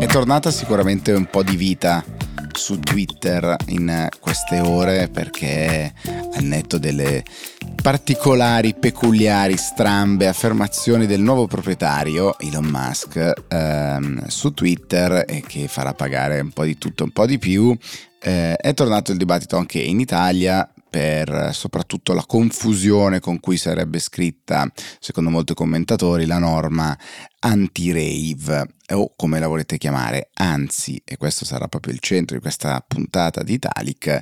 È tornata sicuramente un po' di vita su Twitter in queste ore, perché al netto delle particolari, peculiari, strambe affermazioni del nuovo proprietario Elon Musk su Twitter, e che farà pagare un po' di tutto, un po' di più, è tornato il dibattito anche in Italia per soprattutto la confusione con cui sarebbe scritta, secondo molti commentatori, la norma anti-rave, o come la volete chiamare, anzi, e questo sarà proprio il centro di questa puntata di Italic,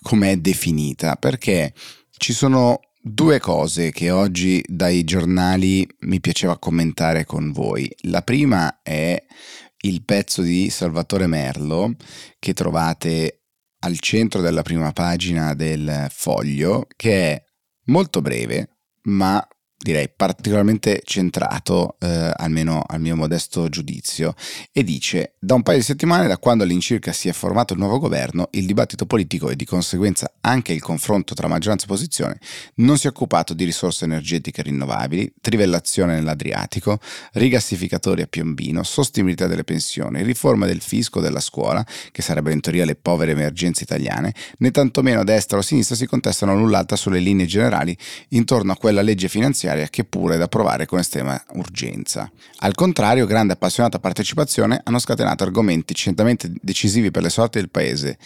come è definita, perché ci sono due cose che oggi dai giornali mi piaceva commentare con voi. La prima è il pezzo di Salvatore Merlo che trovate al centro della prima pagina del Foglio, che è molto breve, ma direi particolarmente centrato, almeno al mio modesto giudizio, e dice: da un paio di settimane, da quando all'incirca si è formato il nuovo governo, il dibattito politico e di conseguenza anche il confronto tra maggioranza e opposizione non si è occupato di risorse energetiche rinnovabili, trivellazione nell'Adriatico, rigassificatori a Piombino, sostenibilità delle pensioni, riforma del fisco, della scuola, che sarebbero in teoria le povere emergenze italiane, né tantomeno a destra o a sinistra si contestano null'altra sulle linee generali intorno a quella legge finanziaria che pure è da approvare con estrema urgenza. Al contrario, grande e appassionata partecipazione hanno scatenato argomenti certamente decisivi per le sorti del paese,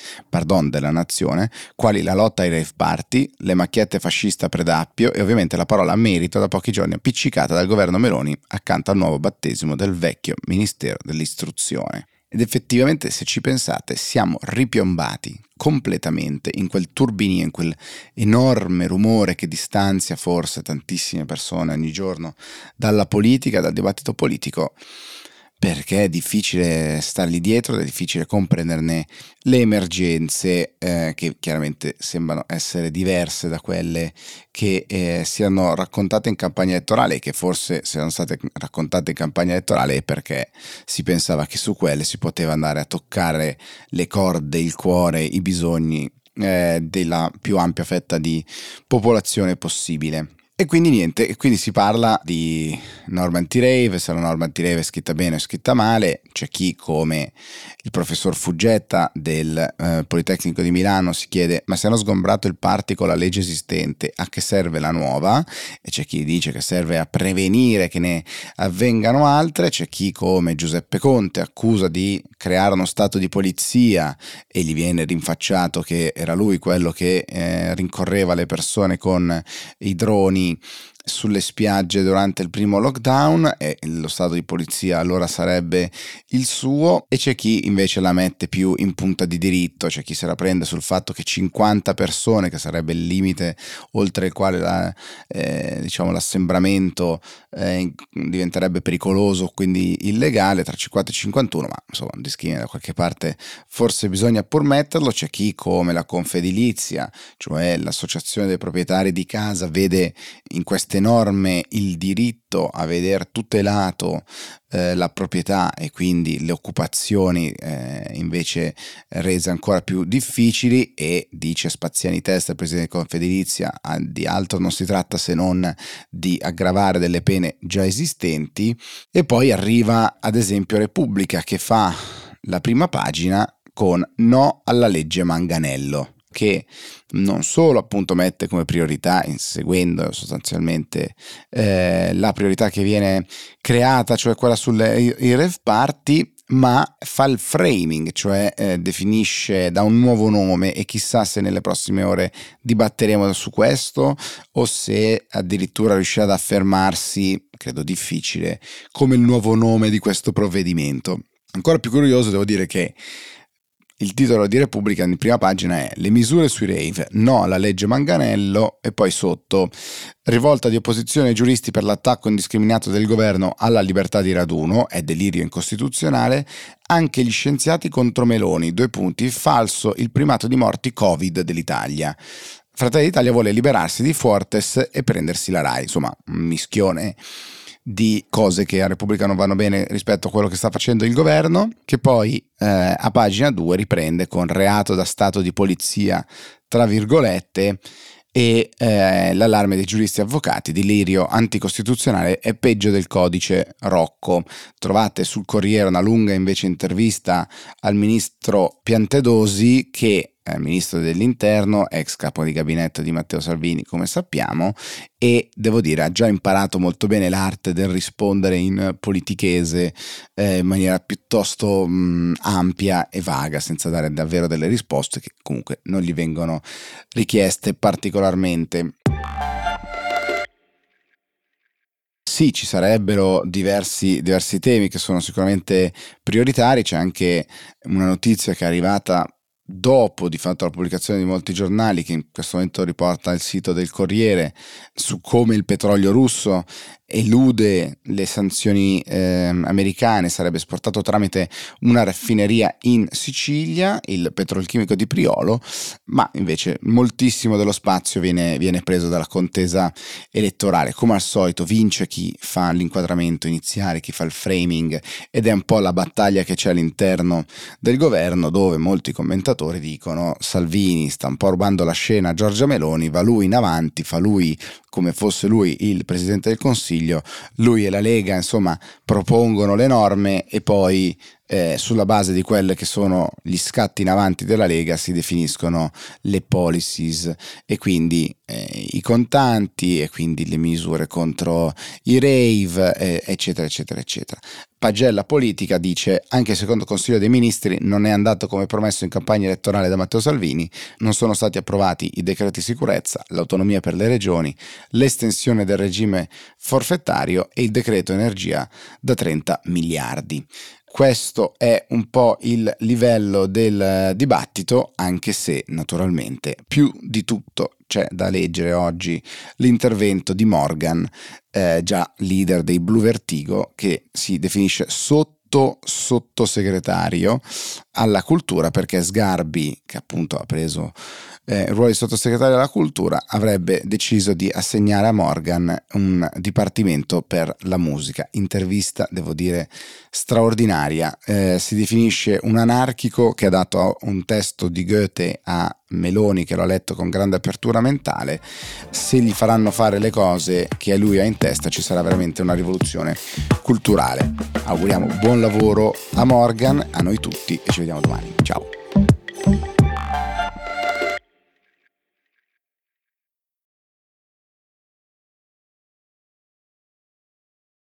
della nazione, quali la lotta ai rave party, le macchiette fascista Predappio e ovviamente la parola merito da pochi giorni appiccicata dal governo Meloni accanto al nuovo battesimo del vecchio Ministero dell'Istruzione. Ed effettivamente, se ci pensate, siamo ripiombati completamente in quel turbinio, in quel enorme rumore che distanzia forse tantissime persone ogni giorno dalla politica, dal dibattito politico, perché è difficile stargli dietro ed è difficile comprenderne le emergenze, che chiaramente sembrano essere diverse da quelle che siano raccontate in campagna elettorale, e che forse siano state raccontate in campagna elettorale perché si pensava che su quelle si poteva andare a toccare le corde, il cuore, i bisogni della più ampia fetta di popolazione possibile. E quindi niente, e quindi si parla di norma anti-rave, se la norma anti-rave è scritta bene o è scritta male. C'è chi, come il professor Fuggetta del Politecnico di Milano, si chiede: ma se hanno sgombrato il party con la legge esistente, a che serve la nuova? E c'è chi dice che serve a prevenire che ne avvengano altre. C'è chi, come Giuseppe Conte, accusa di creare uno stato di polizia, e gli viene rinfacciato che era lui quello che rincorreva le persone con i droni sulle spiagge durante il primo lockdown, e lo stato di polizia allora sarebbe il suo. E c'è chi invece la mette più in punta di diritto, c'è chi se la prende sul fatto che 50 persone, che sarebbe il limite oltre il quale l'assembramento diventerebbe pericoloso, quindi illegale, tra 50 e 51, ma insomma un dischino da qualche parte forse bisogna pur metterlo. C'è chi, come la Confedilizia, cioè l'associazione dei proprietari di casa, vede in queste norme il diritto a veder tutelato la proprietà, e quindi le occupazioni invece rese ancora più difficili. E dice Spaziani Testa, il presidente di Confedilizia, di altro non si tratta se non di aggravare delle pene già esistenti. E poi arriva ad esempio Repubblica, che fa la prima pagina con no alla legge Manganello, che non solo appunto mette come priorità, inseguendo sostanzialmente la priorità che viene creata, cioè quella sui rave party, ma fa il framing, cioè definisce, dà un nuovo nome, e chissà se nelle prossime ore dibatteremo su questo o se addirittura riuscirà ad affermarsi, credo difficile, come il nuovo nome di questo provvedimento. Ancora più curioso devo dire che il titolo di Repubblica in prima pagina è: le misure sui rave, no alla legge Manganello, e poi sotto: rivolta di opposizione ai giuristi per l'attacco indiscriminato del governo alla libertà di raduno, è delirio incostituzionale, anche gli scienziati contro Meloni, : falso il primato di morti Covid dell'Italia. Fratelli d'Italia vuole liberarsi di Fuortes e prendersi la RAI. Insomma, un mischione di cose che a Repubblica non vanno bene rispetto a quello che sta facendo il governo, che poi a pagina 2 riprende con reato da stato di polizia, tra virgolette, e l'allarme dei giuristi e avvocati, delirio anticostituzionale è peggio del codice Rocco. Trovate sul Corriere una lunga invece intervista al ministro Piantedosi, che è ministro dell'Interno, ex capo di gabinetto di Matteo Salvini, come sappiamo, e devo dire ha già imparato molto bene l'arte del rispondere in politichese in maniera piuttosto ampia e vaga, senza dare davvero delle risposte che comunque non gli vengono richieste particolarmente. Sì, ci sarebbero diversi temi che sono sicuramente prioritari. C'è anche una notizia che è arrivata dopo di fatto la pubblicazione di molti giornali, che in questo momento riporta il sito del Corriere, su come il petrolio russo elude le sanzioni americane, sarebbe esportato tramite una raffineria in Sicilia, il petrolchimico di Priolo, ma invece moltissimo dello spazio viene preso dalla contesa elettorale. Come al solito vince chi fa l'inquadramento iniziale, chi fa il framing, ed è un po' la battaglia che c'è all'interno del governo, dove molti commentatori dicono: Salvini sta un po' rubando la scena a Giorgia Meloni, va lui in avanti, fa lui come fosse lui il Presidente del Consiglio, lui e la Lega insomma propongono le norme e poi sulla base di quelle che sono gli scatti in avanti della Lega si definiscono le policies e quindi i contanti e quindi le misure contro i rave eccetera eccetera eccetera. Pagella Politica dice: anche secondo Consiglio dei Ministri non è andato come promesso in campagna elettorale da Matteo Salvini, non sono stati approvati i decreti sicurezza, l'autonomia per le regioni, l'estensione del regime forfettario e il decreto energia da 30 miliardi. Questo è un po' il livello del dibattito, anche se naturalmente più di tutto c'è da leggere oggi l'intervento di Morgan, già leader dei Bluvertigo, che si definisce sottosegretario alla cultura, perché Sgarbi, che appunto ha preso il ruolo di sottosegretario alla cultura, avrebbe deciso di assegnare a Morgan un dipartimento per la musica. Intervista, devo dire, straordinaria. Si definisce un anarchico, che ha dato un testo di Goethe a Meloni, che l'ha letto con grande apertura mentale. Se gli faranno fare le cose che lui ha in testa, ci sarà veramente una rivoluzione culturale. Auguriamo buon lavoro a Morgan, a noi tutti, e ci vediamo domani. Ciao.